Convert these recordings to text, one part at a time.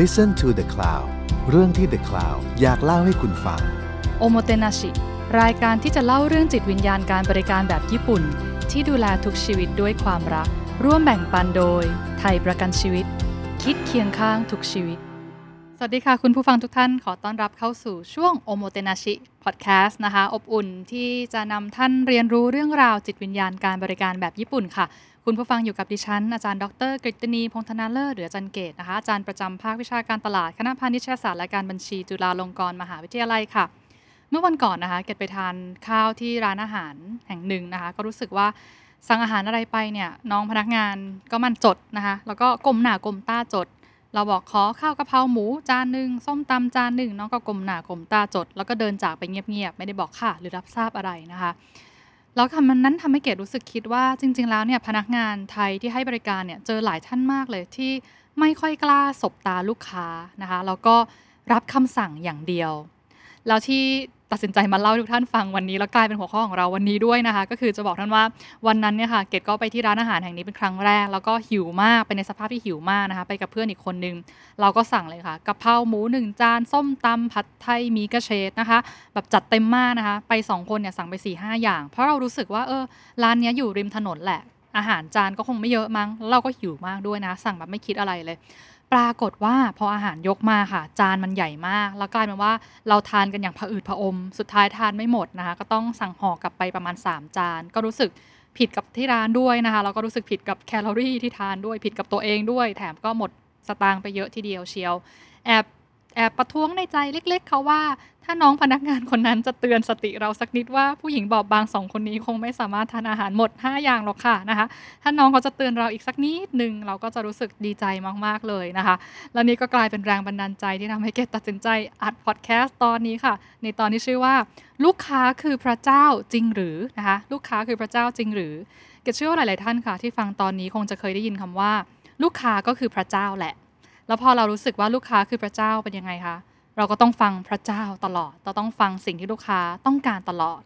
Listen to The Cloud เรื่องที่ The Cloud อยากเล่าให้คุณฟัง Omotenashi รายการที่จะเล่าเรื่องจิตวิญญาณการบริการแบบญี่ปุ่นที่ดูแลทุกชีวิตด้วยความรักร่วมแบ่งปันโดยไทยประกันชีวิตคิดเคียงข้างทุกชีวิตสวัสดีค่ะคุณผู้ฟังทุกท่านขอต้อนรับเข้าสู่ช่วง Omotenashi Podcast นะคะอบอุ่นที่จะนำท่านเรียนรู้เรื่องราวจิตวิญญาณการบริการแบบญี่ปุ่นค่ะคุณผู้ฟังอยู่กับดิฉันอาจารย์ดร.กฤตินีพงษ์ธนาเลิศหรืออาจารย์เกตนะคะอาจารย์ประจำภาควิชาการตลาดคณะพาณิชยศาสตร์และการบัญชีจุฬาลงกรณ์มหาวิทยาลัยค่ะเมื่อวันก่อนนะคะเกดไปทานข้าวที่ร้านอาหารแห่งหนึ่งนะคะก็รู้สึกว่าสั่งอาหารอะไรไปเนี่ยน้องพนักงานก็มันจดนะคะแล้วก็ก้มหน้าก้มตาจดเราบอกขอข้าวกะเพราหมูจานนึงส้มตำจานนึงน้องก็ก้มหน้าก้มตาจดแล้วก็เดินจากไปเงียบๆไม่ได้บอกค่ะหรือรับทราบอะไรนะคะแล้วคำนั้นทำให้เกดรู้สึกคิดว่าจริงๆแล้วเนี่ยพนักงานไทยที่ให้บริการเนี่ยเจอหลายท่านมากเลยที่ไม่ค่อยกล้าสบตาลูกค้านะคะแล้วก็รับคำสั่งอย่างเดียวแล้วที่ตัดสินใจมาเล่าให้ทุกท่านฟังวันนี้แล้วกลายเป็นหัวข้อของเราวันนี้ด้วยนะคะก็คือจะบอกท่านว่าวันนั้นเนี่ยค่ะเกดก็ไปที่ร้านอาหารแห่งนี้เป็นครั้งแรกแล้วก็หิวมากไปในสภาพที่หิวมากนะคะไปกับเพื่อนอีกคนนึงเราก็สั่งเลยค่ะกะเพราหมู1จานส้มตำผัดไทยมีกระเชษนะคะแบบจัดเต็มมากนะคะไป2คนเนี่ยสั่งไป 4-5 อย่างเพราะเรารู้สึกว่าร้านนี้อยู่ริมถนนแหละอาหารจานก็คงไม่เยอะมั้งแล้วเราก็หิวมากด้วยนะสั่งแบบไม่คิดอะไรเลยปรากฏว่าพออาหารยกมาค่ะจานมันใหญ่มากแล้วกลายเป็นว่าเราทานกันอย่างผะอืดผะอมสุดท้ายทานไม่หมดนะคะก็ต้องสั่งห่อกลับไปประมาณ3จานก็รู้สึกผิดกับที่ร้านด้วยนะคะแล้วก็รู้สึกผิดกับแคลอรี่ที่ทานด้วยผิดกับตัวเองด้วยแถมก็หมดสตางค์ไปเยอะทีเดียวเชียวแอบประท้วงในใจเล็กๆเขาว่าถ้าน้องพนักงานคนนั้นจะเตือนสติเราสักนิดว่าผู้หญิงบอบบาง2คนนี้คงไม่สามารถทานอาหารหมด5อย่างหรอกค่ะนะคะถ้าน้องเขาจะเตือนเราอีกสักนิดนึงเราก็จะรู้สึกดีใจมากๆเลยนะคะแล้วนี่ก็กลายเป็นแรงบันดาลใจที่ทำให้เกดตัดสินใจอัดพอดแคสต์ตอนนี้ค่ะในตอนที่ชื่อว่าลูกค้าคือพระเจ้าจริงหรือนะคะลูกค้าคือพระเจ้าจริงหรือเกดเชื่อว่าหลายๆท่านค่ะที่ฟังตอนนี้คงจะเคยได้ยินคำว่าลูกค้าก็คือพระเจ้าแหละแล้วพอเรารู้สึกว่าลูกค้าคือพระเจ้าเป็นยังไงคะเราก็ต้องฟังพระเจ้าตลอดเราต้องฟังสิ่งที่ลูกค้าต้องการตลอด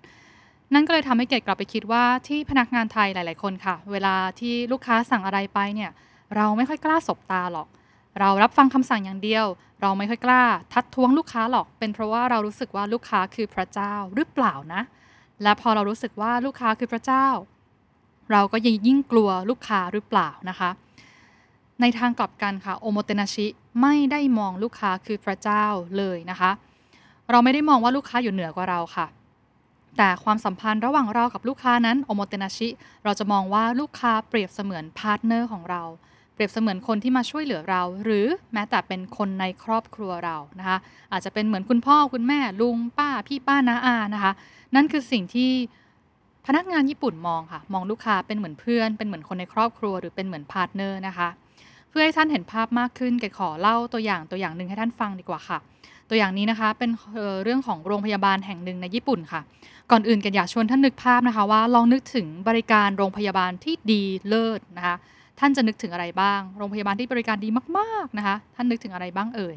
นั่นก็เลยทำให้เกดกลับไปคิดว่าที่พนักงานไทยหลายๆคนค่ะเวลาที่ลูกค้าสั่งอะไรไปเนี่ยเราไม่ค่อยกล้าสบตาหรอกเรารับฟังคำสั่งอย่างเดียวเราไม่ค่อยกล้าทักท้วงลูกค้าหรอกเป็นเพราะว่าเรารู้สึกว่าลูกค้าคือพระเจ้าหรือเปล่านะและพอเรารู้สึกว่าลูกค้าคือพระเจ้าเราก็ยิ่งกลัวลูกค้าหรือเปล่านะคะในทางกลับกันค่ะโอโมเตนาชิไม่ได้มองลูกค้าคือพระเจ้าเลยนะคะเราไม่ได้มองว่าลูกค้าอยู่เหนือกว่าเราค่ะแต่ความสัมพันธ์ระหว่างเรากับลูกค้านั้นโอโมเตนาชิเราจะมองว่าลูกค้าเปรียบเสมือนพาร์ทเนอร์ของเราเปรียบเสมือนคนที่มาช่วยเหลือเราหรือแม้แต่เป็นคนในครอบครัวเรานะคะอาจจะเป็นเหมือนคุณพ่อคุณแม่ลุงป้าพี่ป้าน้าอานะคะนั่นคือสิ่งที่พนักงานญี่ปุ่นมองค่ะมองลูกค้าเป็นเหมือนเพื่อนเป็นเหมือนคนในครอบครัวหรือเป็นเหมือนพาร์ทเนอร์นะคะเพื่อให้ท่านเห็นภาพมากขึ้นเกดขอเล่าตัวอย่างหนึ่งให้ท่านฟังดีกว่าค่ะตัวอย่างนี้นะคะเป็นเรื่องของโรงพยาบาลแห่งหนึ่งในญี่ปุ่นค่ะก่อนอื่นเกดอยากชวนท่านนึกภาพนะคะว่าลองนึกถึงบริการโรงพยาบาลที่ดีเลิศนะคะท่านจะนึกถึงอะไรบ้างโรงพยาบาลที่บริการดีมากๆนะคะท่านนึกถึงอะไรบ้างเอ่ย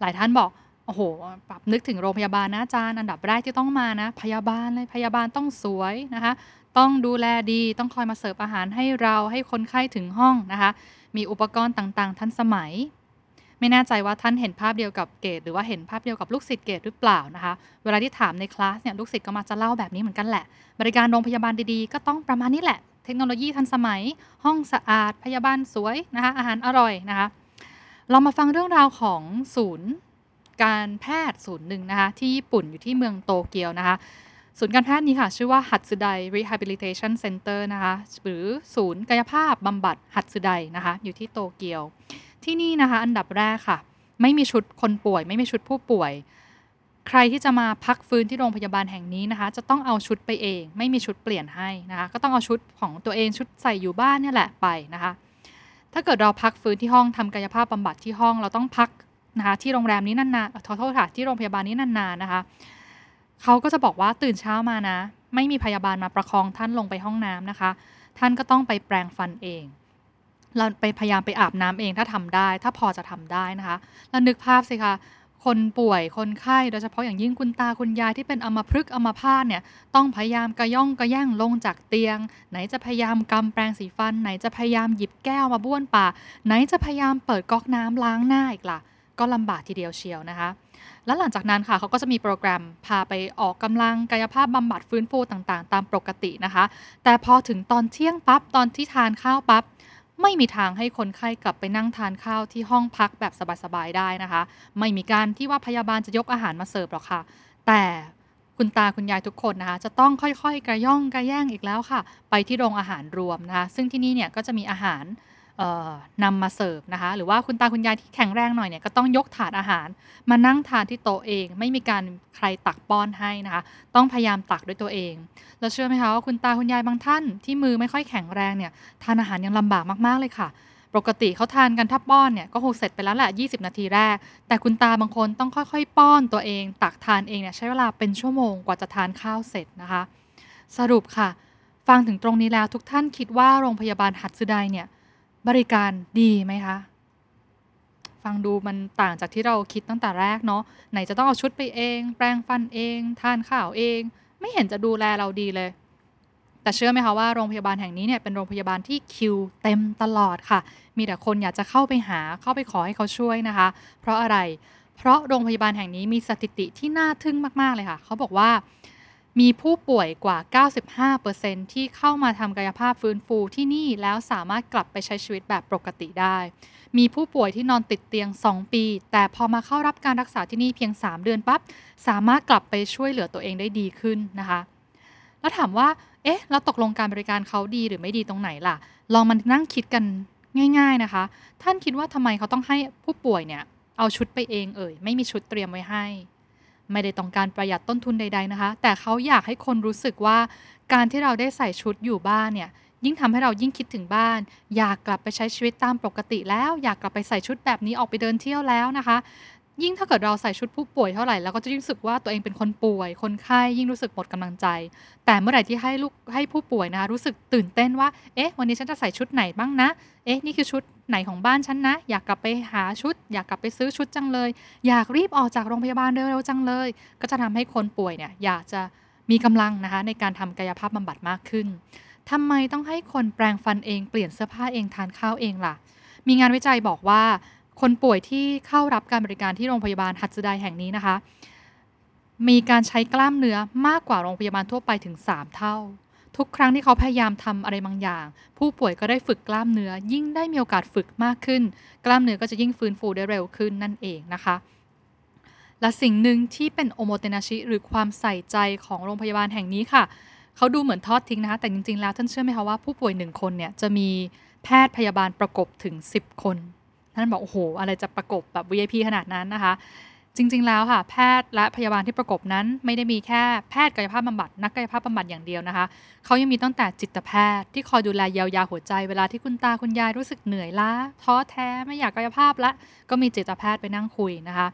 หลายท่านบอกโอ้โหแบบนึกถึงโรงพยาบาลนะอาจารย์อันดับแรกที่ต้องมานะพยาบาลต้องสวยนะคะต้องดูแลดีต้องคอยมาเสิร์ฟอาหารให้เราให้คนไข้ถึงห้องนะคะมีอุปกรณ์ต่างๆทันสมัยไม่แน่ใจว่าท่านเห็นภาพเดียวกับเกดหรือว่าเห็นภาพเดียวกับลูกศิษย์เกดหรือเปล่านะคะเวลาที่ถามในคลาสเนี่ยลูกศิษย์ก็มาจะเล่าแบบนี้เหมือนกันแหละบริการโรงพยาบาลดีๆก็ต้องประมาณนี้แหละเทคโนโลยีทันสมัยห้องสะอาดพยาบาลสวยนะคะอาหารอร่อยนะคะเรามาฟังเรื่องราวของศูนย์การแพทย์ศูนย์นึงนะคะที่ญี่ปุ่นอยู่ที่เมืองโตเกียวนะคะศูนย์การแพทย์นี้ค่ะชื่อว่าหัตสึได Rehabilitation Center นะคะหรือศูนย์กายภาพบำบัดหัตสึไดนะคะอยู่ที่โตเกียวที่นี่นะคะอันดับแรกค่ะไม่มีชุดคนป่วยไม่มีชุดผู้ป่วยใครที่จะมาพักฟื้นที่โรงพยาบาลแห่งนี้นะคะจะต้องเอาชุดไปเองไม่มีชุดเปลี่ยนให้นะคะก็ต้องเอาชุดของตัวเองชุดใส่อยู่บ้านนี่แหละไปนะคะถ้าเกิดเราพักฟื้นที่ห้องทำกายภาพบำบัดที่ห้องเราต้องพักนะคะที่โรงแรมนี้นานๆโทษค่ะที่โรงพยาบาลนี้นานๆนะคะเขาก็จะบอกว่าตื่นเช้ามานะไม่มีพยาบาลมาประคองท่านลงไปห้องน้ำนะคะท่านก็ต้องไปแปรงฟันเองเราไปพยายามไปอาบน้ำเองถ้าทำได้ถ้าพอจะทำได้นะคะแล้วนึกภาพสิคะ คนป่วยคนไข้โดยเฉพาะอย่างยิ่งคุณตาคุณยายที่เป็นอัมพฤกษ์อัมพาตเนี่ยต้องพยายามกระย่องกระแย่งลงจากเตียงไหนจะพยายามกำแปรงสีฟันไหนจะพยายามหยิบแก้วมาบ้วนปากไหนจะพยายามเปิดก๊อกน้ำล้างหน้าอีกล่ะก็ลำบากทีเดียวเชียวนะคะแล้วหลังจากนั้นค่ะเขาก็จะมีโปรแกรมพาไปออกกำลังกายภาพบำบัดฟื้นฟูต่างๆตามปกตินะคะแต่พอถึงตอนเที่ยงปั๊บตอนที่ทานข้าวปั๊บไม่มีทางให้คนไข้กลับไปนั่งทานข้าวที่ห้องพักแบบสบายๆได้นะคะไม่มีการที่ว่าพยาบาลจะยกอาหารมาเสิร์ฟหรอกค่ะแต่คุณตาคุณยายทุกคนนะคะจะต้องค่อยๆกระย่องกระแย่งอีกแล้วค่ะไปที่โรงอาหารรวมนะคะซึ่งที่นี่เนี่ยก็จะมีอาหารนำมาเสิร์ฟนะคะหรือว่าคุณตาคุณยายที่แข็งแรงหน่อยเนี่ยก็ต้องยกถาดอาหารมานั่งทานที่โต๊ะเองไม่มีการใครตักป้อนให้นะคะต้องพยายามตักด้วยตัวเองแล้วเชื่อไหมคะว่าคุณตาคุณยายบางท่านที่มือไม่ค่อยแข็งแรงเนี่ยทานอาหารยังลำบากมากๆเลยค่ะปกติเขาทานกันถ้าป้อนเนี่ยก็คงเสร็จไปแล้วแหละ20นาทีแรกแต่คุณตาบางคนต้องค่อยๆป้อนตัวเองตักทานเองเนี่ยใช้เวลาเป็นชั่วโมงกว่าจะทานข้าวเสร็จนะคะสรุปค่ะฟังถึงตรงนี้แล้วทุกท่านคิดว่าโรงพยาบาลหัตสึไดเนี่ยบริการดีไหมคะฟังดูมันต่างจากที่เราคิดตั้งแต่แรกเนาะไหนจะต้องเอาชุดไปเองแปรงฟันเองทานข้าวเองไม่เห็นจะดูแลเราดีเลยแต่เชื่อไหมคะว่าโรงพยาบาลแห่งนี้เนี่ยเป็นโรงพยาบาลที่คิวเต็มตลอดค่ะมีแต่คนอยากจะเข้าไปขอให้เขาช่วยนะคะเพราะอะไรเพราะโรงพยาบาลแห่งนี้มีสถิติที่น่าทึ่งมากๆเลยค่ะเขาบอกว่ามีผู้ป่วยกว่า 95% ที่เข้ามาทำกายภาพฟื้นฟูที่นี่แล้วสามารถกลับไปใช้ชีวิตแบบปกติได้มีผู้ป่วยที่นอนติดเตียง2ปีแต่พอมาเข้ารับการรักษาที่นี่เพียง3เดือนปั๊บสามารถกลับไปช่วยเหลือตัวเองได้ดีขึ้นนะคะแล้วถามว่าเอ๊ะแล้วตกลงการบริการเขาดีหรือไม่ดีตรงไหนล่ะลองมันนั่งคิดกันง่ายๆนะคะท่านคิดว่าทำไมเขาต้องให้ผู้ป่วยเนี่ยเอาชุดไปเองไม่มีชุดเตรียมไว้ให้ไม่ได้ต้องการประหยัดต้นทุนใดๆนะคะแต่เขาอยากให้คนรู้สึกว่าการที่เราได้ใส่ชุดอยู่บ้านเนี่ยยิ่งทำให้เรายิ่งคิดถึงบ้านอยากกลับไปใช้ชีวิตตามปกติแล้วอยากกลับไปใส่ชุดแบบนี้ออกไปเดินเที่ยวแล้วนะคะยิ่งถ้าเกิดเราใส่ชุดผู้ป่วยเท่าไหร่เราก็จะยิ่งรู้สึกว่าตัวเองเป็นคนป่วยคนไข้ยิ่งรู้สึกหมดกำลังใจแต่เมื่อไหร่ที่ให้ผู้ป่วยนะคะรู้สึกตื่นเต้นว่าเอ๊ะวันนี้ฉันจะใส่ชุดไหนบ้างนะเอ๊ะนี่คือชุดไหนของบ้านฉันนะอยากกลับไปหาชุดอยากกลับไปซื้อชุดจังเลยอยากรีบออกจากโรงพยาบาลเร็วๆจังเลยก็จะทำให้คนป่วยเนี่ยอยากจะมีกำลังนะคะในการทำกายภาพบำบัดมากขึ้นทำไมต้องให้คนแปรงฟันเองเปลี่ยนเสื้อผ้าเองทานข้าวเองล่ะมีงานวิจัยบอกว่าคนป่วยที่เข้ารับการบริการที่โรงพยาบาลหัตสึไดแห่งนี้นะคะมีการใช้กล้ามเนื้อมากกว่าโรงพยาบาลทั่วไปถึง3เท่าทุกครั้งที่เขาพยายามทำอะไรบางอย่างผู้ป่วยก็ได้ฝึกกล้ามเนื้อยิ่งได้มีโอกาสฝึกมากขึ้นกล้ามเนื้อก็จะยิ่งฟื้นฟูได้เร็วขึ้นนั่นเองนะคะและสิ่งหนึ่งที่เป็นโอโมเตนาชิหรือความใส่ใจของโรงพยาบาลแห่งนี้ค่ะเขาดูเหมือนทอดทิ้งนะคะแต่จริงๆแล้วท่านเชื่อไหมคะว่าผู้ป่วย1คนเนี่ยจะมีแพทย์พยาบาลประกบถึง10คนท่านบอกโอ้โหอะไรจะประกบแบบ VIP ขนาดนั้นนะคะจริงๆแล้วค่ะแพทย์และพยาบาลที่ประกบนั้นไม่ได้มีแค่แพทย์กายภาพบำบัดนักกายภาพบำบัดอย่างเดียวนะคะเขายังมีตั้งแต่จิตแพทย์ที่คอยดูแลเยียวยาหัวใจเวลาที่คุณตาคุณยายรู้สึกเหนื่อยล้าท้อแท้ไม่อยากกายภาพละก็มีจิตแพทย์ไปนั่งคุยนะคะ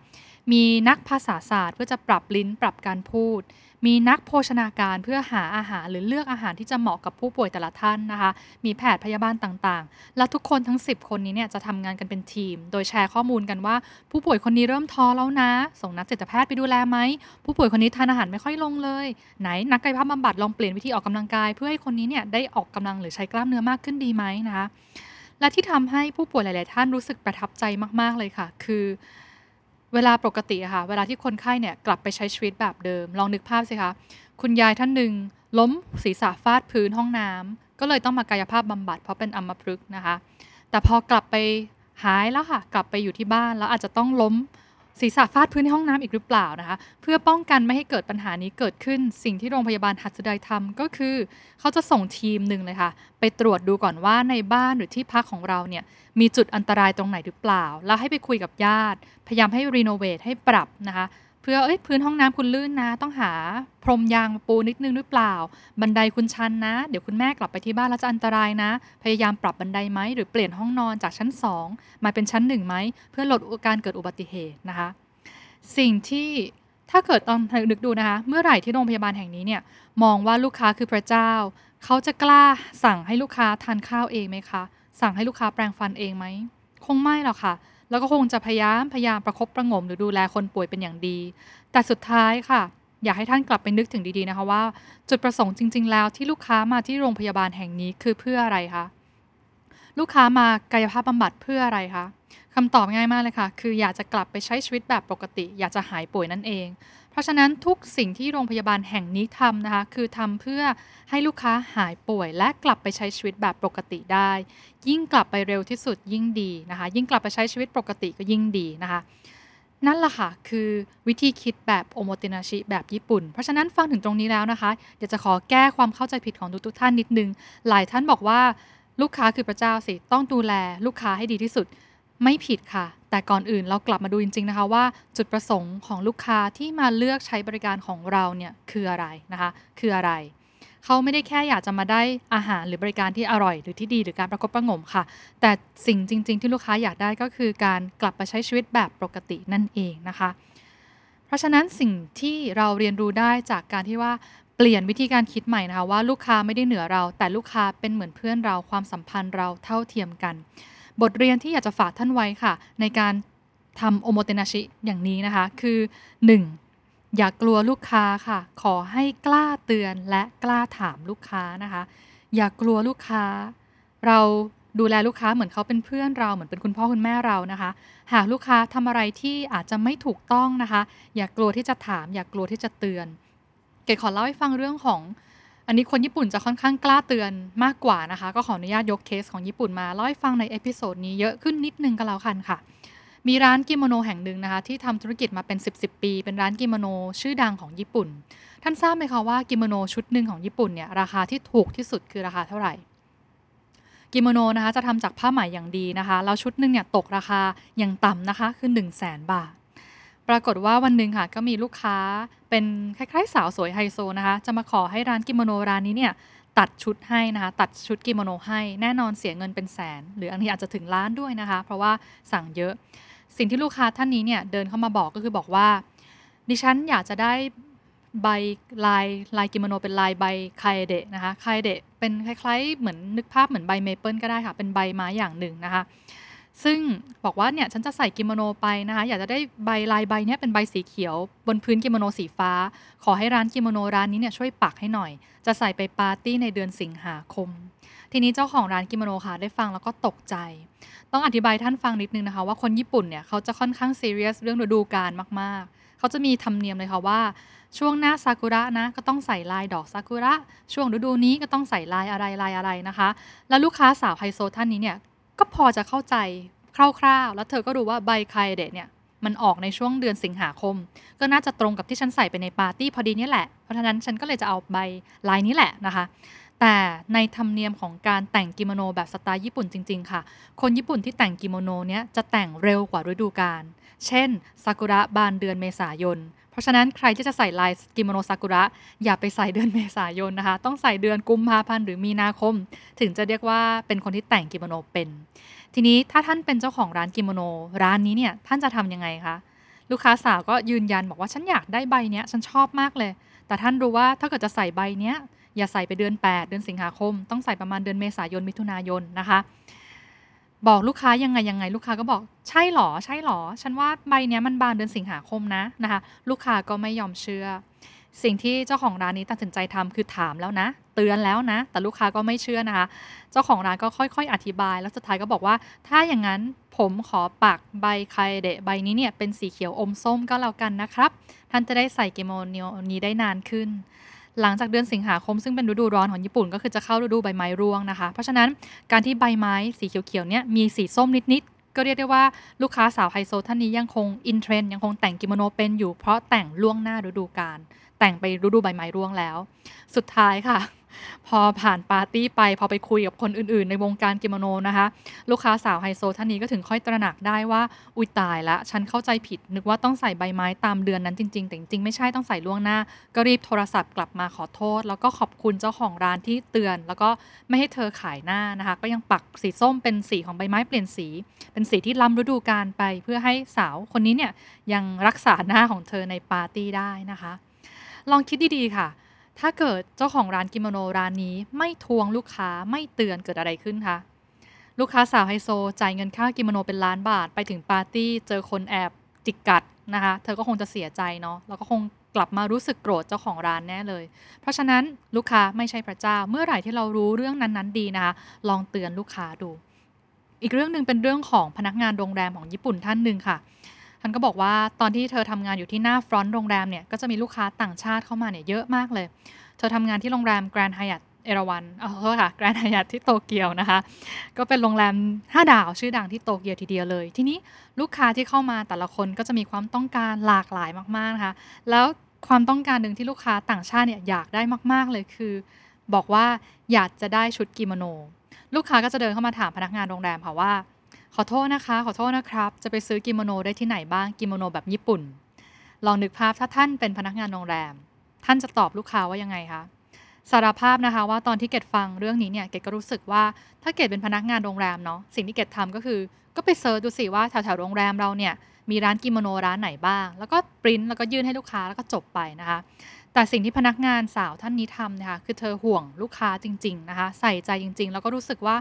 มีนักภาษาศาสตร์เพื่อจะปรับลิ้นปรับการพูดมีนักโภชนาการเพื่อหาอาหารหรือเลือกอาหารที่จะเหมาะกับผู้ป่วยแต่ละท่านนะคะมีแพทย์พยาบาลต่างๆและทุกคนทั้ง10คนนี้เนี่ยจะทำงานกันเป็นทีมโดยแชร์ข้อมูลกันว่าผู้ป่วยคนนี้เริ่มท้อแล้วนะส่งนักจิตแพทย์ไปดูแลไหมผู้ป่วยคนนี้ทานอาหารไม่ค่อยลงเลยไหนนักกายภาพบำบัดลองเปลี่ยนวิธีออกกำลังกายเพื่อให้คนนี้เนี่ยได้ออกกำลังหรือใช้กล้ามเนื้อมากขึ้นดีไหมนะคะและที่ทำให้ผู้ป่วยหลายๆท่านรู้สึกประทับใจมากๆเลยค่ะคือเวลาปกติค่ะเวลาที่คนไข้เนี่ยกลับไปใช้ชีวิตแบบเดิมลองนึกภาพสิคะคุณยายท่านหนึ่งล้มศีรษะฟาดพื้นห้องน้ำก็เลยต้องมากายภาพบำบัดเพราะเป็นอัมพฤกษ์นะคะแต่พอกลับไปหายแล้วค่ะกลับไปอยู่ที่บ้านแล้วอาจจะต้องล้มศีรษะฟาดพื้นในห้องน้ำอีกหรือเปล่านะคะเพื่อป้องกันไม่ให้เกิดปัญหานี้เกิดขึ้นสิ่งที่โรงพยาบาลหัตสึไดทำก็คือเขาจะส่งทีมหนึ่งเลยค่ะไปตรวจดูก่อนว่าในบ้านหรือที่พักของเราเนี่ยมีจุดอันตรายตรงไหนหรือเปล่าแล้วให้ไปคุยกับญาติพยายามให้รีโนเวทให้ปรับนะคะเพื่อพื้นห้องน้ำคุณลื่นนะต้องหาพรมยางมาปูนิดนึงหรือเปล่าบันไดคุณชันนะเดี๋ยวคุณแม่กลับไปที่บ้านแล้วจะอันตรายนะพยายามปรับบันไดไหมหรือเปลี่ยนห้องนอนจากชั้น2มาเป็นชั้น1ไหมเพื่อลดการเกิดอุบัติเหตุนะคะสิ่งที่ถ้าเกิดตอนนึกดูนะคะเมื่อไหร่ที่โรงพยาบาลแห่งนี้เนี่ยมองว่าลูกค้าคือพระเจ้าเขาจะกล้าสั่งให้ลูกค้าทานข้าวเองไหมคะสั่งให้ลูกค้าแปรงฟันเองไหมคงไม่หรอกค่ะ แล้วก็คงจะพยายามประคบประหงมหรือดูแลคนป่วยเป็นอย่างดีแต่สุดท้ายค่ะอยากให้ท่านกลับไปนึกถึงดีๆนะคะว่าจุดประสงค์จริงๆแล้วที่ลูกค้ามาที่โรงพยาบาลแห่งนี้คือเพื่ออะไรคะลูกค้ามากายภาพบำบัดเพื่ออะไรคะคำตอบง่ายมากเลยค่ะคืออยากจะกลับไปใช้ชีวิตแบบปกติอยากจะหายป่วยนั่นเองเพราะฉะนั้นทุกสิ่งที่โรงพยาบาลแห่งนี้ทำนะคะคือทำเพื่อให้ลูกค้าหายป่วยและกลับไปใช้ชีวิตแบบปกติได้ยิ่งกลับไปเร็วที่สุดยิ่งดีนะคะยิ่งกลับไปใช้ชีวิตปกติก็ยิ่งดีนะคะนั่นแหละค่ะคือวิธีคิดแบบโอโมเตนาชิแบบญี่ปุ่นเพราะฉะนั้นฟังถึงตรงนี้แล้วนะคะอยากจะขอแก้ความเข้าใจผิดของทุกท่านนิดนึงหลายท่านบอกว่าลูกค้าคือพระเจ้าสิต้องดูแลลูกค้าให้ดีที่สุดไม่ผิดค่ะแต่ก่อนอื่นเรากลับมาดูจริงๆนะคะว่าจุดประสงค์ของลูกค้าที่มาเลือกใช้บริการของเราเนี่ยคืออะไรนะคะคืออะไรเขาไม่ได้แค่อยากจะมาได้อาหารหรือบริการที่อร่อยหรือที่ดีหรือการประคบประหงมค่ะแต่สิ่งจริงๆที่ลูกค้าอยากได้ก็คือการกลับไปใช้ชีวิตแบบปกตินั่นเองนะคะเพราะฉะนั้นสิ่งที่เราเรียนรู้ได้จากการที่ว่าเปลี่ยนวิธีการคิดใหม่นะคะว่าลูกค้าไม่ได้เหนือเราแต่ลูกค้าเป็นเหมือนเพื่อนเราความสัมพันธ์เราเท่าเทียมกันบทเรียนที่อยากจะฝากท่านไว้ค่ะในการทำโอโมเตนาชิอย่างนี้นะคะคือ 1. อย่ากลัวลูกค้าค่ะขอให้กล้าเตือนและกล้าถามลูกค้านะคะอย่ากลัวลูกค้าเราดูแลลูกค้าเหมือนเขาเป็นเพื่อนเราเหมือนเป็นคุณพ่อคุณแม่เรานะคะหากลูกค้าทำอะไรที่อาจจะไม่ถูกต้องนะคะอย่ากลัวที่จะถามอย่ากลัวที่จะเตือนเกดขอเล่าให้ฟังเรื่องของอันนี้คนญี่ปุ่นจะค่อนข้างกล้าเตือนมากกว่านะคะก็ขออนุญาตยกเคสของญี่ปุ่นมาเล่าให้ฟังในเอพิโซดนี้เยอะขึ้นนิดนึงก็แล้วกันค่ะมีร้านกิโมโนแห่งหนึ่งนะคะที่ทำธุรกิจมาเป็น10ปีเป็นร้านกิโมโนชื่อดังของญี่ปุ่นท่านทราบไหมคะว่ากิโมโนชุดนึงของญี่ปุ่นเนี่ยราคาที่ถูกที่สุดคือราคาเท่าไหร่กิโมโนนะคะจะทำจากผ้าไหมอย่างดีนะคะแล้วชุดนึงเนี่ยตกราคาอย่างต่ำนะคะคือ 100,000 บาทปรากฏว่าวันหนึ่งค่ะก็มีลูกค้าเป็นคล้ายๆสาวสวยไฮโซนะคะจะมาขอให้ร้านกิโมโนร้านนี้เนี่ยตัดชุดให้นะคะตัดชุดกิโมโนให้แน่นอนเสียเงินเป็นแสนหรืออันนี้อาจจะถึงล้านด้วยนะคะเพราะว่าสั่งเยอะสิ่งที่ลูกค้าท่านนี้เนี่ยเดินเข้ามาบอกก็คือบอกว่าดิฉันอยากจะได้ใบลายกิโมโนเป็นลายใบคาเอเดะนะคะคาเอเดะเป็นคล้ายๆเหมือนนึกภาพเหมือนใบเมเปิลก็ได้ค่ะเป็นใบไม้อย่างหนึ่งนะคะซึ่งบอกว่าเนี่ยฉันจะใส่กิโมโนไปนะคะอยากจะได้ใบลายใบนี้เป็นใบสีเขียวบนพื้นกิโมโนสีฟ้าขอให้ร้านกิโมโนร้านนี้เนี่ยช่วยปักให้หน่อยจะใส่ไปปาร์ตี้ในเดือนสิงหาคมทีนี้เจ้าของร้านกิโมโนค่ะได้ฟังแล้วก็ตกใจต้องอธิบายท่านฟังนิดนึงนะคะว่าคนญี่ปุ่นเนี่ยเขาจะค่อนข้างซีเรียสเรื่องฤดูกาลมากๆเขาจะมีธรรมเนียมเลยค่ะว่าช่วงหน้าซากุระนะก็ต้องใส่ลายดอกซากุระช่วงฤดูนี้ก็ต้องใส่ลายอะไรนะคะแล้วลูกค้าสาวไฮโซท่านนี้เนี่ยก็พอจะเข้าใจคร่าวๆแล้วเธอก็รู้ว่าใบคายเดะเนี่ยมันออกในช่วงเดือนสิงหาคมก็น่าจะตรงกับที่ฉันใส่ไปในปาร์ตี้พอดีนี่แหละเพราะฉะนั้นฉันก็เลยจะเอาใบลายนี้แหละนะคะแต่ในธรรมเนียมของการแต่งกิโมโนแบบสไตล์ญี่ปุ่นจริงๆค่ะคนญี่ปุ่นที่แต่งกิโมโนเนี่ยจะแต่งเร็วกว่าฤดูกาลเช่นซากุระบานเดือนเมษายนเพราะฉะนั้นใครที่จะใส่ลายกิโมโนซากุระอย่าไปใส่เดือนเมษายนนะคะต้องใส่เดือนกุมภาพันธ์หรือมีนาคมถึงจะเรียกว่าเป็นคนที่แต่งกิโมโนเป็นทีนี้ถ้าท่านเป็นเจ้าของร้านกิโมโนร้านนี้เนี่ยท่านจะทำยังไงคะลูกค้าสาวก็ยืนยันบอกว่าฉันอยากได้ใบเนี้ยฉันชอบมากเลยแต่ท่านรู้ว่าถ้าเกิดจะใส่ใบเนี้ยอย่าใส่ไปเดือน8เดือนสิงหาคมต้องใส่ประมาณเดือนเมษายนมิถุนายนนะคะบอกลูกค้ายังไงลูกค้าก็บอกใช่หรอฉันว่าใบเนี้ยมันบานเดือนสิงหาคมนะคะลูกค้าก็ไม่ยอมเชื่อสิ่งที่เจ้าของร้านนี้ตัดสินใจทำคือถามแล้วนะเตือนแล้วนะแต่ลูกค้าก็ไม่เชื่อนะคะเจ้าของร้านก็ค่อยๆอธิบายแล้วสุดท้ายก็บอกว่าถ้าอย่างนั้นผมขอปักใบคาเดะใบนี้เนี่ยเป็นสีเขียวอมส้มก็แล้วกันนะครับท่านจะได้ใส่กิโมโนนี้ได้นานขึ้นหลังจากเดือนสิงหาคมซึ่งเป็นฤดูร้อนของญี่ปุ่นก็คือจะเข้าฤดูใบไม้ร่วงนะคะเพราะฉะนั้นการที่ใบไม้สีเขียวๆเนี่ยมีสีส้มนิดๆก็เรียกได้ว่าลูกค้าสาวไฮโซท่านนี้ยังคงอินเทรนด์ยังคงแต่งกิโมโนเป็นอยู่เพราะแต่งล่วงหน้าฤดูกาลแต่งไปฤดูใบไม้ร่วงแล้วสุดท้ายค่ะพอผ่านปาร์ตี้ไปพอไปคุยกับคนอื่นๆในวงการกิโมโนนะคะลูกค้าสาวไฮโซท่านนี้ก็ถึงค่อยตระหนักได้ว่าอุ๊ยตายละฉันเข้าใจผิดนึกว่าต้องใส่ใบไม้ตามเดือนนั้นจริงๆแต่จริงๆไม่ใช่ต้องใส่ล่วงหน้าก็รีบโทรศัพท์กลับมาขอโทษแล้วก็ขอบคุณเจ้าของร้านที่เตือนแล้วก็ไม่ให้เธอขายหน้านะคะก็ยังปักสีส้มเป็นสีของใบไม้เปลี่ยนสีเป็นสีที่ล้ำฤดูกาลไปเพื่อให้สาวคนนี้เนี่ยยังรักษาหน้าของเธอในปาร์ตี้ได้นะคะลองคิดดีๆค่ะถ้าเกิดเจ้าของร้านกิโมโนร้านนี้ไม่ทวงลูกค้าไม่เตือนเกิดอะไรขึ้นคะ ลูกค้าสาวไฮโซจ่ายเงินค่ากิโมโนเป็นล้านบาทไปถึงปาร์ตี้เจอคนแอบจิกกัดนะคะเธอก็คงจะเสียใจเนาะแล้วก็คงกลับมารู้สึกโกรธเจ้าของร้านแน่เลยเพราะฉะนั้นลูกค้าไม่ใช่พระเจ้าเมื่อไหร่ที่เรารู้เรื่องนั้นๆดีนะคะลองเตือนลูกค้าดูอีกเรื่องนึงเป็นเรื่องของพนักงานโรงแรมของญี่ปุ่นท่านนึงค่ะท่านก็บอกว่าตอนที่เธอทำงานอยู่ที่หน้าฟรอนต์โรงแรมเนี่ยก็จะมีลูกค้าต่างชาติเข้ามาเนี่ยเยอะมากเลยเธอทำงานที่โรงแรม Grand Hyatt Erawan โทษค่ะ Grand Hyatt ที่โตเกียวนะคะก็เป็นโรงแรม5ดาวชื่อดังที่โตเกียวทีเดียวเลยทีนี้ลูกค้าที่เข้ามาแต่ละคนก็จะมีความต้องการหลากหลายมากๆนะคะแล้วความต้องการหนึ่งที่ลูกค้าต่างชาติเนี่ยอยากได้มากๆเลยคือบอกว่าอยากจะได้ชุดกิโมโนลูกค้าก็จะเดินเข้ามาถามพนักงานโรงแรมค่ะว่าขอโทษนะคะขอโทษนะครับจะไปซื้อกิโมโนได้ที่ไหนบ้างกิโมโนแบบญี่ปุ่นลองนึกภาพถ้าท่านเป็นพนักงานโรงแรมท่านจะตอบลูกค้าว่ายังไงคะสารภาพนะคะว่าตอนที่เกดฟังเรื่องนี้เนี่ยเกดก็รู้สึกว่าถ้าเกดเป็นพนักงานโรงแรมเนาะสิ่งที่เกดทำก็คือก็ไปเซิร์ชดูสิว่าแถวๆโรงแรมเราเนี่ยมีร้านกิโมโนร้านไหนบ้างแล้วก็ปริ้นแล้วก็ยื่นให้ลูกค้าแล้วก็จบไปนะคะแต่สิ่งที่พนักงานสาวท่านนี้ทำนะคะคือเธอห่วงลูกค้าจริงๆนะคะใส่ใจจริงๆแล้วก็รู้สึกว่า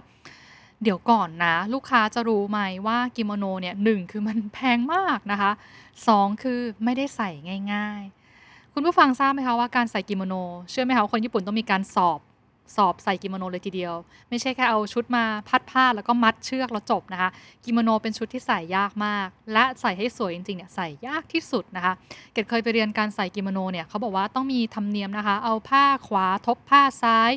เดี๋ยวก่อนนะลูกค้าจะรู้ไหมว่ากิโมโนเนี่ย1คือมันแพงมากนะคะ2คือไม่ได้ใส่ง่ายๆคุณผู้ฟังทราบไหมคะว่าการใส่กิโมโนเชื่อไหมคะคนญี่ปุ่นต้องมีการสอบใส่กิโมโนเลยทีเดียวไม่ใช่แค่เอาชุดมาพัดผ้าแล้วก็มัดเชือกแล้วจบนะคะกิโมโนเป็นชุดที่ใส่ยากมากและใส่ให้สวยจริงๆเนี่ยใส่ยากที่สุดนะคะเกดเคยไปเรียนการใส่กิโมโนเนี่ยเขาบอกว่าต้องมีธรรมเนียมนะคะเอาผ้าขวาทบผ้าซ้าย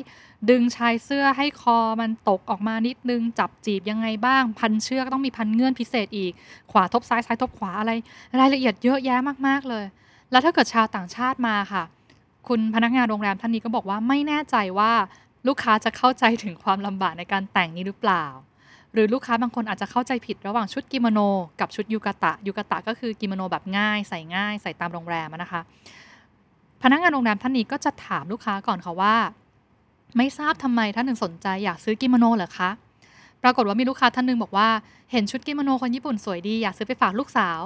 ดึงชายเสื้อให้คอมันตกออกมานิดนึงจับจีบยังไงบ้างพันเชือกต้องมีพันเงื่อนพิเศษอีกขวาทบซ้ายซ้ายทบขวาอะไรรายละเอียดเยอะแยะมากๆเลยแล้วถ้าเกิดชาวต่างชาติมาค่ะคุณพนักงานโรงแรมท่านนี้ก็บอกว่าไม่แน่ใจว่าลูกค้าจะเข้าใจถึงความลำบากในการแต่งนี้หรือเปล่าหรือลูกค้าบางคนอาจจะเข้าใจผิดระหว่างชุดกิโมโนกับชุดยูกาตะยูกาตะก็คือกิโมโนแบบง่ายใส่ตามโรงแรมนะคะพนักงานโรงแรมท่านนี้ก็จะถามลูกค้าก่อนค่ะว่าไม่ทราบทำไมท่านหนึ่งสนใจอยากซื้อกิโมโนเหรอคะปรากฏว่ามีลูกค้าท่านหนึ่งบอกว่าเห็นชุดกิโมโนคนญี่ปุ่นสวยดีอยากซื้อไปฝากลูกสาว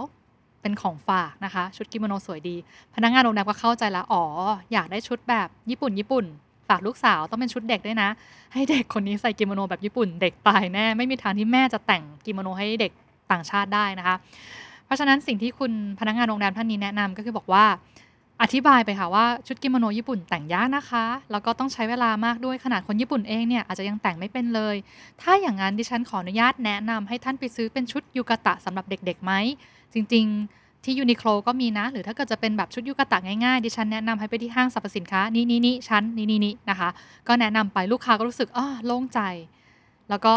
เป็นของฝากนะคะชุดกิโมโนสวยดีพนักงานโรงแรมก็เข้าใจแล้วอ๋ออยากได้ชุดแบบญี่ปุ่นฝากลูกสาวต้องเป็นชุดเด็กด้วยนะให้เด็กคนนี้ใส่กิโมโนแบบญี่ปุ่นเด็กตายแน่ไม่มีทางที่แม่จะแต่งกิโมโนให้เด็กต่างชาติได้นะคะเพราะฉะนั้นสิ่งที่คุณพนักงานโรงแรมท่านนี้แนะนำก็คือบอกว่าอธิบายไปค่ะว่าชุดกิโมโนญี่ปุ่นแต่งยากนะคะแล้วก็ต้องใช้เวลามากด้วยขนาดคนญี่ปุ่นเองเนี่ยอาจจะยังแต่งไม่เป็นเลยถ้าอย่างนั้นดิฉันขออนุญาตแนะนำให้ท่านไปซื้อเป็นชุดยูกาตะสำหรับเด็กๆไหมจริงๆที่ยูนิโคลก็มีนะหรือถ้าเกิดจะเป็นแบบชุดยูกาตะง่ายๆดิฉันแนะนำให้ไปที่ห้างสรรพสินค้านี่ชั้นนี่นะคะก็แนะนำไปลูกค้าก็รู้สึกอ้อโล่งใจแล้วก็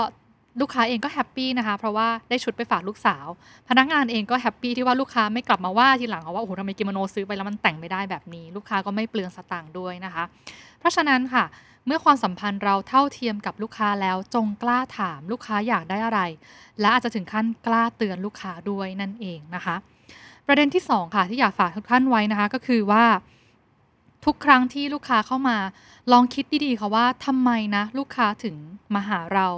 ลูกค้าเองก็แฮปปี้นะคะเพราะว่าได้ชุดไปฝากลูกสาวพนักงานเองก็แฮปปี้ที่ว่าลูกค้าไม่กลับมาว่าทีหลังว่าโอ้โหทำไมกิโมโนซื้อไปแล้วมันแต่งไม่ได้แบบนี้ลูกค้าก็ไม่เปลืองสตางค์ด้วยนะคะเพราะฉะนั้นค่ะเมื่อความสัมพันธ์เราเท่าเทียมกับลูกค้าแล้วจงกล้าถามลูกค้าอยากได้อะไรและอาจจะถึงขั้นกล้าเตือนลูกค้าด้วยนั่นเองนะคะประเด็นที่2ค่ะที่อยากฝากทุกท่านไว้นะคะก็คือว่าทุกครั้งที่ลูกค้าเข้ามาลองคิดดีๆค่ะว่าทำไมนะลูกค้าถึงมาหาเรา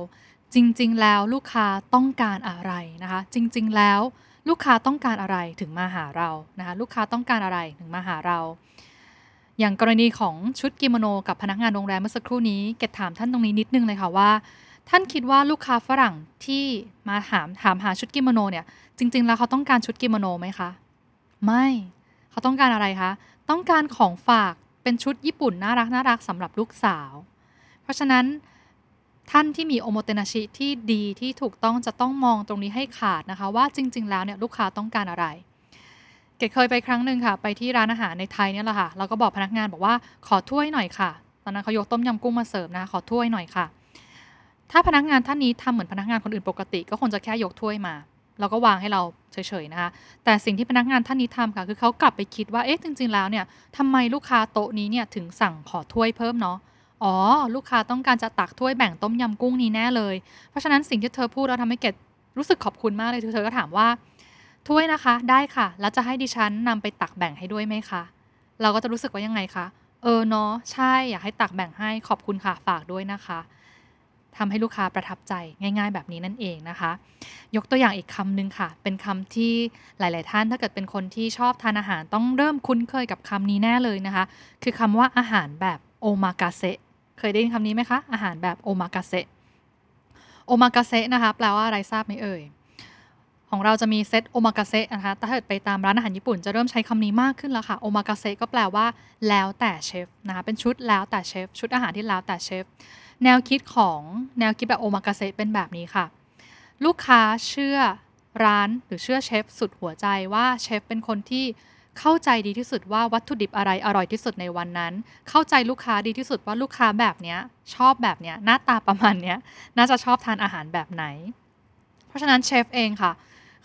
จริงๆแล้วลูกค้าต้องการอะไรนะคะจริงๆแล้วลูกค้าต้องการอะไรถึงมาหาเรานะคะลูกค้าต้องการอะไรถึงมาหาเราอย่างกรณีของชุดกิโมโนกับพนักงานโรงแรมเมื่อสักครู่นี้เกดถามท่านตรงนี้นิดนึงเลยค่ะว่าท่านคิดว่าลูกค้าฝรั่งที่มาถามหาชุดกิโมโนเนี่ยจริงๆแล้วเขาต้องการชุดกิโมโนไหมคะไม่เขาต้องการอะไรคะต้องการของฝากเป็นชุดญี่ปุ่นน่ารักสำหรับลูกสาวเพราะฉะนั้นท่านที่มีโอโมเตนาชิที่ดีที่ถูกต้องจะต้องมองตรงนี้ให้ขาดนะคะว่าจริงๆแล้วเนี่ยลูกค้าต้องการอะไรเกดเคยไปครั้งหนึ่งค่ะไปที่ร้านอาหารในไทยเนี่ยแหละค่ะเราก็บอกพนักงานบอกว่าขอถ้วยหน่อยค่ะตอนนั้นเขายกต้มยำกุ้งมาเสิร์ฟนะขอถ้วยหน่อยค่ะถ้าพนักงานท่านนี้ทำเหมือนพนักงานคนอื่นปกติก็คงจะแค่ยกถ้วยมาแล้วก็วางให้เราเฉยๆนะคะแต่สิ่งที่พนักงานท่านนี้ทำค่ะคือเขากลับไปคิดว่าเอ๊ะจริงๆแล้วเนี่ยทำไมลูกค้าโต๊ะนี้เนี่ยถึงสั่งขอถ้วยเพิ่มเนาะอ๋อลูกค้าต้องการจะตักถ้วยแบ่งต้มยำกุ้งนี้แน่เลยเพราะฉะนั้นสิ่งที่เธอพูดแล้วทำให้เกดรู้สึกขอบคุณมากเลยเธอก็ถามว่าถ้วยนะคะได้ค่ะแล้วจะให้ดิฉันนำไปตักแบ่งให้ด้วยไหมคะเราก็จะรู้สึกว่ายังไงคะเนาะใช่อยากให้ตักแบ่งให้ขอบคุณค่ะฝากด้วยนะคะทำให้ลูกค้าประทับใจง่ายๆแบบนี้นั่นเองนะคะยกตัวอย่างอีกคำหนึ่งค่ะเป็นคำที่หลายๆท่านถ้าเกิดเป็นคนที่ชอบทานอาหารต้องเริ่มคุ้นเคยกับคำนี้แน่เลยนะคะคือคำว่าอาหารแบบโอมากาเซะเคยได้ยินคำนี้ไหมคะอาหารแบบโอมากาเซะ Omakase นะคะแปลว่าอะไรทราบไหมเอ่ยของเราจะมีเซต Omakase นะคะถ้าเกิดไปตามร้านอาหารญี่ปุ่นจะเริ่มใช้คำนี้มากขึ้นแล้วค่ะ Omakase ก็แปลว่าแล้วแต่เชฟนะคะเป็นชุดแล้วแต่เชฟชุดอาหารที่แล้วแต่เชฟแนวคิดแบบ Omakase เป็นแบบนี้ค่ะลูกค้าเชื่อร้านหรือเชื่อเชฟสุดหัวใจว่าเชฟเป็นคนที่เข้าใจดีที่สุดว่าวัตถุดิบอะไรอร่อยที่สุดในวันนั้นเข้าใจลูกค้าดีที่สุดว่าลูกค้าแบบเนี้ยชอบแบบเนี้ยหน้าตาประมาณเนี้ยน่าจะชอบทานอาหารแบบไหนเพราะฉะนั้นเชฟเองค่ะ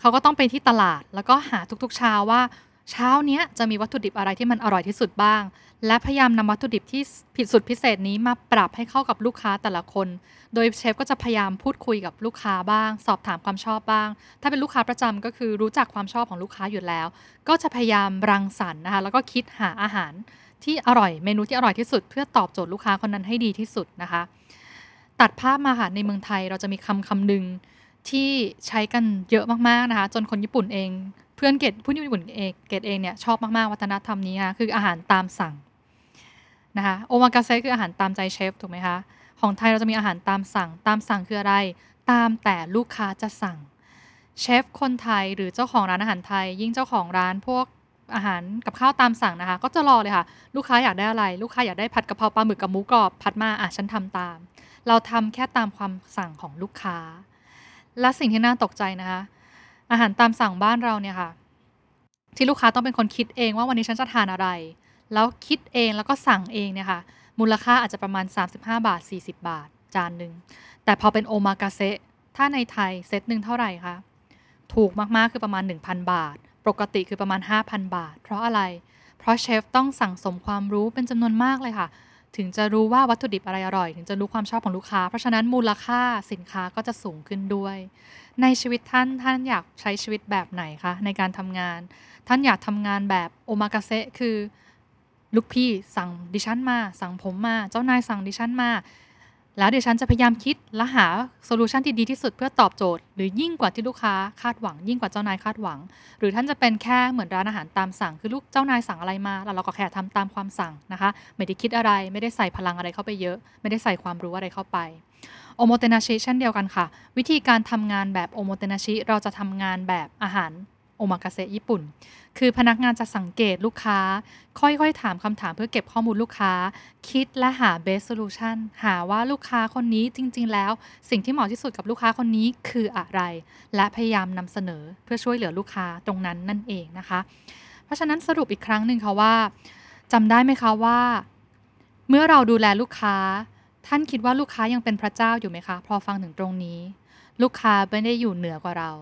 เขาก็ต้องไปที่ตลาดแล้วก็หาทุกๆเช้าว่าเช้าเนี้ยจะมีวัตถุดิบอะไรที่มันอร่อยที่สุดบ้างและพยายามนำวัตถุดิบที่ผิดสุดพิเศษนี้มาปรับให้เข้ากับลูกค้าแต่ละคนโดยเชฟก็จะพยายามพูดคุยกับลูกค้าบ้างสอบถามความชอบบ้างถ้าเป็นลูกค้าประจำก็คือรู้จักความชอบของลูกค้าอยู่แล้วก็จะพยายามรังสรรค์นะคะแล้วก็คิดหาอาหารที่อร่อยเมนูที่อร่อยที่สุดเพื่อตอบโจทย์ลูกค้าคนนั้นให้ดีที่สุดนะคะตัดภาพมาค่ะในเมืองไทยเราจะมีคำหนึ่งที่ใช้กันเยอะมากๆนะคะจนคนญี่ปุ่นเองเพื่อนเกดผู้ญี่ปุ่นเกดเองเนี่ยชอบมากๆวัฒนธรรมนี้นะคืออาหารตามสั่งนะคะโอมากาเซคืออาหารตามใจเชฟถูกไหมคะของไทยเราจะมีอาหารตามสั่งตามสั่งคืออะไรตามแต่ลูกค้าจะสั่งเชฟคนไทยหรือเจ้าของร้านอาหารไทยยิ่งเจ้าของร้านพวกอาหารกับข้าวตามสั่งนะคะก็จะรอเลยค่ะลูกค้าอยากได้อะไรลูกค้าอยากได้ผัดกะเพราปลาหมึกกับหมูกรอบผัดมาฉันทำตามเราทำแค่ตามความสั่งของลูกค้าและสิ่งที่น่าตกใจนะคะอาหารตามสั่งบ้านเราเนี่ยค่ะที่ลูกค้าต้องเป็นคนคิดเองว่าวันนี้ฉันจะทานอะไรแล้วคิดเองแล้วก็สั่งเองเนี่ยค่ะมูลค่าอาจจะประมาณ35 บาท40 บาทจานนึงแต่พอเป็นโอมากาเซะถ้าในไทยเซตนึงเท่าไหร่คะถูกมากๆคือประมาณ 1,000 บาทปกติคือประมาณ 5,000 บาทเพราะอะไรเพราะเชฟต้องสั่งสมความรู้เป็นจำนวนมากเลยค่ะถึงจะรู้ว่าวัตถุดิบอะไรอร่อยถึงจะรู้ความชอบของลูกค้าเพราะฉะนั้นมูลค่าสินค้าก็จะสูงขึ้นด้วยในชีวิตท่านอยากใช้ชีวิตแบบไหนคะในการทำงานท่านอยากทำงานแบบโอมากาเซะคือลูกพี่สั่งดิฉันมาสั่งผมมาเจ้านายสั่งดิฉันมาแล้วดิฉันจะพยายามคิดและหาโซลูชันที่ดีที่สุดเพื่อตอบโจทย์หรือยิ่งกว่าที่ลูกค้าคาดหวังยิ่งกว่าเจ้านายคาดหวังหรือท่านจะเป็นแค่เหมือนร้านอาหารตามสั่งคือลูกเจ้านายสั่งอะไรมาแล้วเราก็แค่ทำตามความสั่งนะคะไม่ได้คิดอะไรไม่ได้ใส่พลังอะไรเข้าไปเยอะไม่ได้ใส่ความรู้อะไรเข้าไปโอโมเตนาชิเช่นเดียวกันค่ะวิธีการทำงานแบบโอโมเตนาชิเราจะทำงานแบบอาหารโอมากาเซะญี่ปุ่นคือพนักงานจะสังเกตลูกค้าค่อยๆถามคำถามเพื่อเก็บข้อมูลลูกค้าคิดและหา best solution หาว่าลูกค้าคนนี้จริงๆแล้วสิ่งที่เหมาะที่สุดกับลูกค้าคนนี้คืออะไรและพยายามนำเสนอเพื่อช่วยเหลือลูกค้าตรงนั้นนั่นเองนะคะเพราะฉะนั้นสรุปอีกครั้งหนึ่งค่ะว่าจำได้ไหมคะว่าเมื่อเราดูแลลูกค้าท่านคิดว่าลูกค้ายังเป็นพระเจ้าอยู่ไหมคะพอฟังถึงตรงนี้ลูกค้าไม่ได้อยู่เหนือกว่าเรา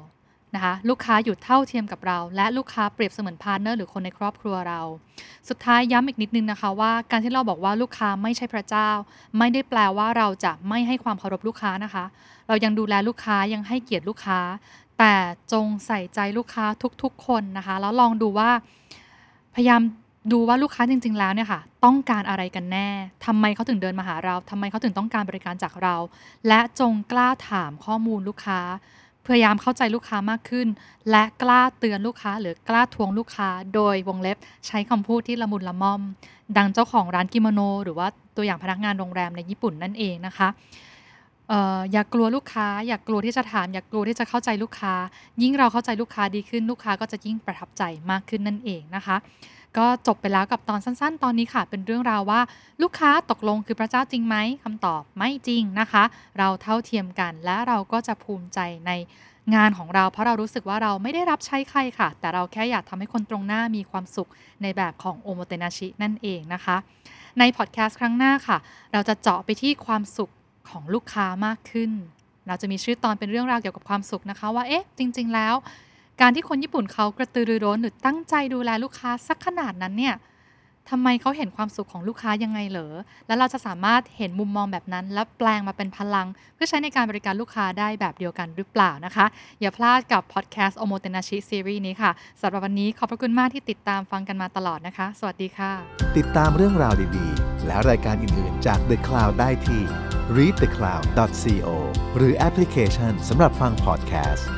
นะคะลูกค้าอยู่เท่าเทียมกับเราและลูกค้าเปรียบเสมือนพาร์ทเนอร์หรือคนในครอบครัวเราสุดท้ายย้ำอีกนิดนึงนะคะว่าการที่เราบอกว่าลูกค้าไม่ใช่พระเจ้าไม่ได้แปลว่าเราจะไม่ให้ความเคารพลูกค้านะคะเรายังดูแลลูกค้ายังให้เกียรติลูกค้าแต่จงใส่ใจลูกค้าทุกๆคนนะคะแล้วลองดูว่าพยายามดูว่าลูกค้าจริงๆแล้วเนี่ยค่ะต้องการอะไรกันแน่ทำไมเขาถึงเดินมาหาเราทำไมเขาถึงต้องการบริการจากเราและจงกล้าถามข้อมูลลูกค้าพยายามเข้าใจลูกค้ามากขึ้นและกล้าเตือนลูกค้าหรือกล้าทวงลูกค้าโดยวงเล็บใช้คำพูดที่ละมุนละม่อมดังเจ้าของร้านกิโมโนหรือว่าตัวอย่างพนักงานโรงแรมในญี่ปุ่นนั่นเองนะคะอย่ากลัวลูกค้าอย่ากลัวที่จะถามอย่ากลัวที่จะเข้าใจลูกค้ายิ่งเราเข้าใจลูกค้าดีขึ้นลูกค้าก็จะยิ่งประทับใจมากขึ้นนั่นเองนะคะก็จบไปแล้วกับตอนสั้นๆตอนนี้ค่ะเป็นเรื่องราวว่าลูกค้าตกลงคือพระเจ้าจริงไหมคำตอบไม่จริงนะคะเราเท่าเทียมกันและเราก็จะภูมิใจในงานของเราเพราะเรารู้สึกว่าเราไม่ได้รับใช้ใครค่ะแต่เราแค่อยากทำให้คนตรงหน้ามีความสุขในแบบของโอโมเตนาชินั่นเองนะคะในพอดแคสต์ครั้งหน้าค่ะเราจะเจาะไปที่ความสุขของลูกค้ามากขึ้นเราจะมีชื่อตอนเป็นเรื่องราวเกี่ยวกับความสุขนะคะว่าเอ๊ะจริงๆแล้วการที่คนญี่ปุ่นเขากระตือรือร้นหรือตั้งใจดูแลลูกค้าสักขนาดนั้นเนี่ยทำไมเขาเห็นความสุขของลูกค้ายังไงเหรอแล้วเราจะสามารถเห็นมุมมองแบบนั้นและแปลงมาเป็นพลังเพื่อใช้ในการบริการลูกค้าได้แบบเดียวกันหรือเปล่านะคะอย่าพลาดกับพอดแคสต์ Omotenashi Series นี้ค่ะสำหรับวันนี้ขอบพระคุณมากที่ติดตามฟังกันมาตลอดนะคะสวัสดีค่ะติดตามเรื่องราวดีๆและรายการอื่นๆจาก The Cloud ได้ที่ readthecloud.co หรือแอปพลิเคชันสำหรับฟังพอดแคสต์